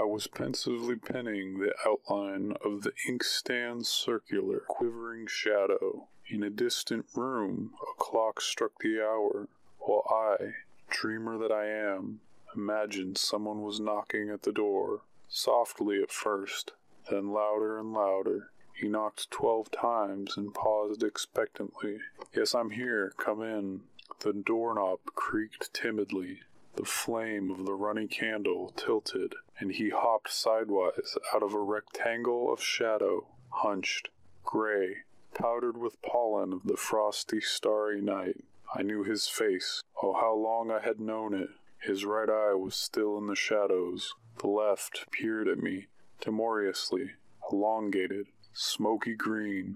I was pensively penning the outline of the inkstand's circular, quivering shadow. In a distant room, a clock struck the hour, while I, dreamer that I am, imagined someone was knocking at the door, softly at first, then louder and louder. He knocked 12 times and paused expectantly. "Yes, I'm here. Come in." The doorknob creaked timidly. The flame of the running candle tilted, and he hopped sidewise out of a rectangle of shadow, hunched, gray, powdered with pollen of the frosty, starry night. I knew his face. Oh, how long I had known it. His right eye was still in the shadows. The left peered at me, timorously, elongated, smoky green.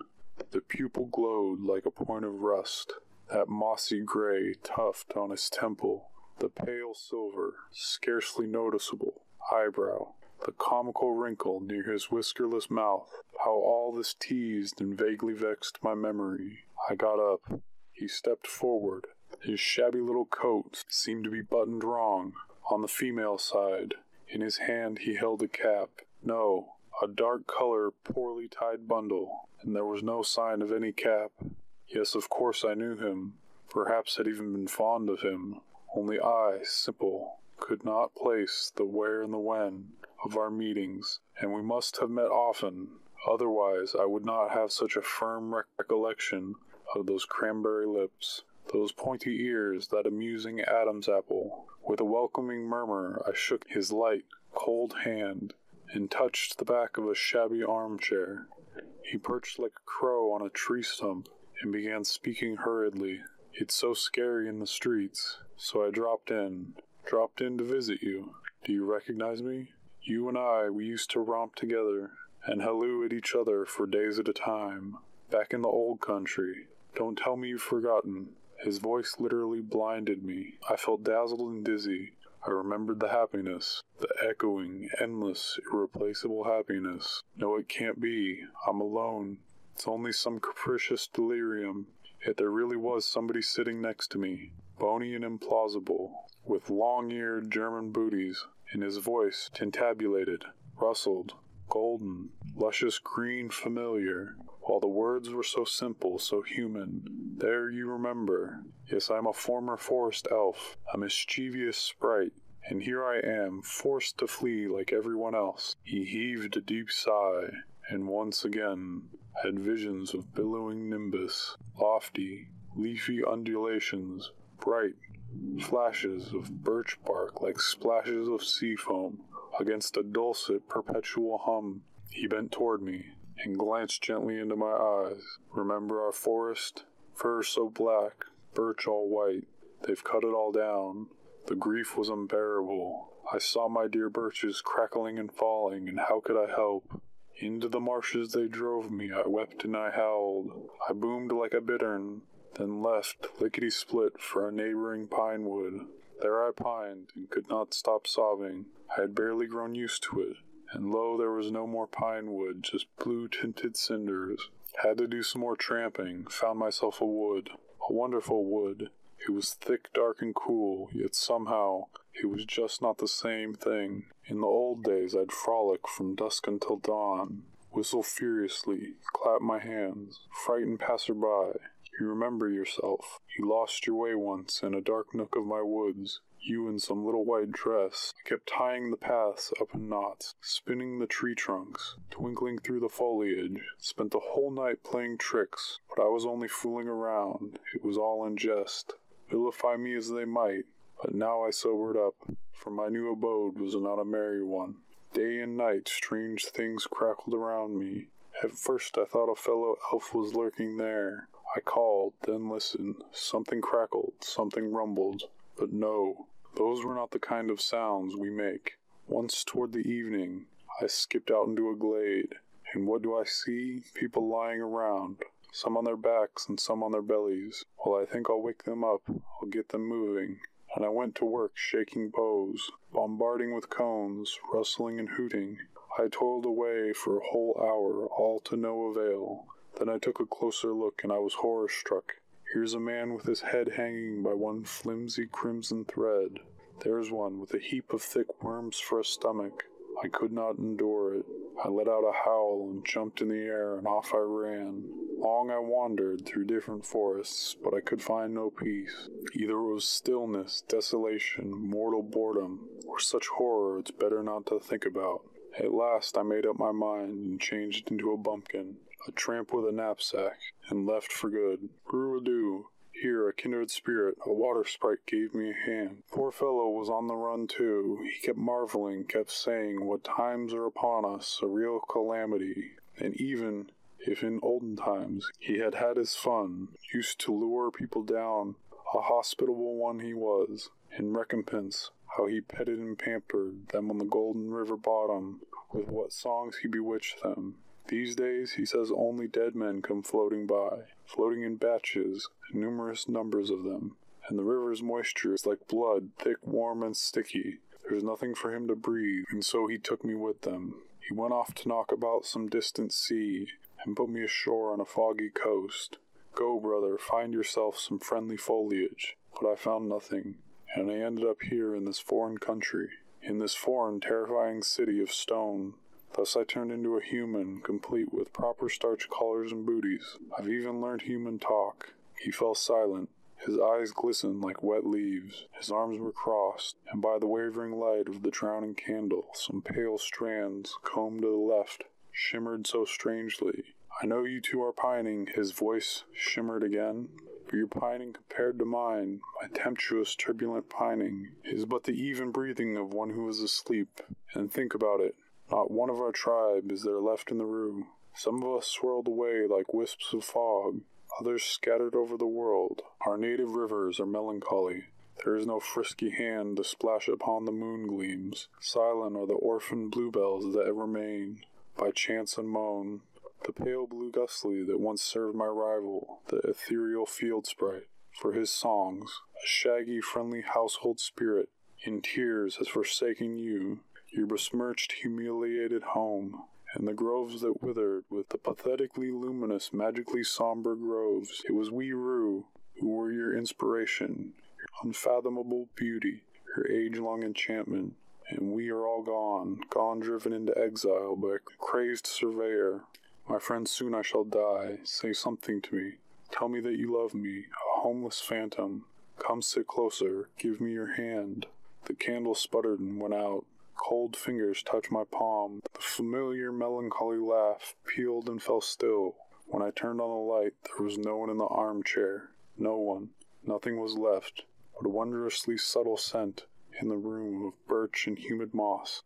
The pupil glowed like a point of rust. That mossy gray tuft on his temple. The pale silver, scarcely noticeable, eyebrow. The comical wrinkle near his whiskerless mouth. How all this teased and vaguely vexed my memory. I got up. He stepped forward. His shabby little coat seemed to be buttoned wrong, on the female side. In his hand he held a cap. No, a dark color, poorly tied bundle, and there was no sign of any cap. Yes, of course I knew him. Perhaps had even been fond of him. Only I, simple, could not place the where and the when of our meetings, and we must have met often. Otherwise, I would not have such a firm recollection of those cranberry lips, those pointy ears, that amusing Adam's apple. With a welcoming murmur, I shook his light, cold hand, and touched the back of a shabby armchair. He perched like a crow on a tree stump, and began speaking hurriedly. "It's so scary in the streets, so I dropped in to visit you. Do you recognize me? You and I, we used to romp together, and halloo at each other for days at a time, back in the old country. Don't tell me you've forgotten." His voice literally blinded me. I felt dazzled and dizzy. I remembered the happiness, the echoing, endless, irreplaceable happiness. No, it can't be. I'm alone. It's only some capricious delirium. Yet there really was somebody sitting next to me, bony and implausible, with long-eared German booties, and his voice tintabulated, rustled, golden, luscious green familiar, while the words were so simple, so human. "There you remember. Yes, I'm a former forest elf, a mischievous sprite, and here I am, forced to flee like everyone else." He heaved a deep sigh, and once again had visions of billowing nimbus, lofty, leafy undulations, bright flashes of birch bark like splashes of sea foam, against a dulcet, perpetual hum. He bent toward me, and glanced gently into my eyes. "Remember our forest? Fir so black, birch all white. They've cut it all down." The grief was unbearable. I saw my dear birches crackling and falling, and how could I help? Into the marshes they drove me, I wept and I howled. I boomed like a bittern, then left, lickety-split, for a neighboring pine wood. There I pined, and could not stop sobbing. I had barely grown used to it, and lo, there was no more pine wood, just blue-tinted cinders. Had to do some more tramping, found myself a wood, a wonderful wood. It was thick, dark, and cool, yet somehow it was just not the same thing. In the old days I'd frolic from dusk until dawn, whistle furiously, clap my hands, frighten passerby. You remember yourself. You lost your way once in a dark nook of my woods, you in some little white dress. I kept tying the paths up in knots, spinning the tree trunks, twinkling through the foliage, spent the whole night playing tricks, but I was only fooling around. It was all in jest. Vilify me as they might. But now I sobered up, for my new abode was not a merry one. Day and night strange things crackled around me. At first I thought a fellow elf was lurking there. I called, then listened. Something crackled, something rumbled. But no, those were not the kind of sounds we make. Once toward the evening, I skipped out into a glade. And what do I see? People lying around. Some on their backs and some on their bellies. Well, I think I'll wake them up. I'll get them moving. And I went to work shaking bows, bombarding with cones, rustling and hooting. I toiled away for a whole hour, all to no avail. Then I took a closer look, and I was horror-struck. Here's a man with his head hanging by one flimsy crimson thread. There's one with a heap of thick worms for a stomach. I could not endure it. I let out a howl and jumped in the air, and off I ran. Long I wandered through different forests, but I could find no peace. Either it was stillness, desolation, mortal boredom, or such horror it's better not to think about. At last I made up my mind and changed into a bumpkin, a tramp with a knapsack, and left for good. Rue adieu. Here a kindred spirit, a water sprite, gave me a hand. Poor fellow was on the run too. He kept marveling, kept saying, what times are upon us, a real calamity. And even if in olden times he had had his fun, used to lure people down, a hospitable one he was. In recompense, how he petted and pampered them on the golden river bottom, with what songs he bewitched them. These days, he says only dead men come floating by, floating in batches, numerous numbers of them, and the river's moisture is like blood, thick, warm, and sticky. There's nothing for him to breathe, and so he took me with them. He went off to knock about some distant sea, and put me ashore on a foggy coast. Go, brother, find yourself some friendly foliage. But I found nothing, and I ended up here in this foreign country, in this foreign, terrifying city of stone. Thus I turned into a human, complete with proper starch collars and booties. I've even learned human talk. He fell silent. His eyes glistened like wet leaves. His arms were crossed, and by the wavering light of the drowning candle, some pale strands, combed to the left, shimmered so strangely. I know you two are pining, his voice shimmered again. But your pining compared to mine, my tempestuous, turbulent pining, is but the even breathing of one who is asleep. And think about it. Not one of our tribe is there left in the Rue. Some of us swirled away like wisps of fog, others scattered over the world. Our native rivers are melancholy. There is no frisky hand to splash upon the moon gleams. Silent are the orphan bluebells that remain, by chance unmown. The pale blue gusly that once served my rival, the ethereal field sprite, for his songs, a shaggy, friendly household spirit, in tears has forsaken you, your besmirched, humiliated home, and the groves that withered with the pathetically luminous, magically somber groves. It was we, Rue, who were your inspiration, your unfathomable beauty, your age-long enchantment, and we are all gone, driven into exile by a crazed surveyor. My friend, soon I shall die. Say something to me. Tell me that you love me, a homeless phantom. Come sit closer. Give me your hand. The candle sputtered and went out. Cold fingers touched my palm. The familiar melancholy laugh pealed and fell still. When I turned on the light, there was no one in the armchair. No one. Nothing was left, but a wondrously subtle scent in the room of birch and humid moss,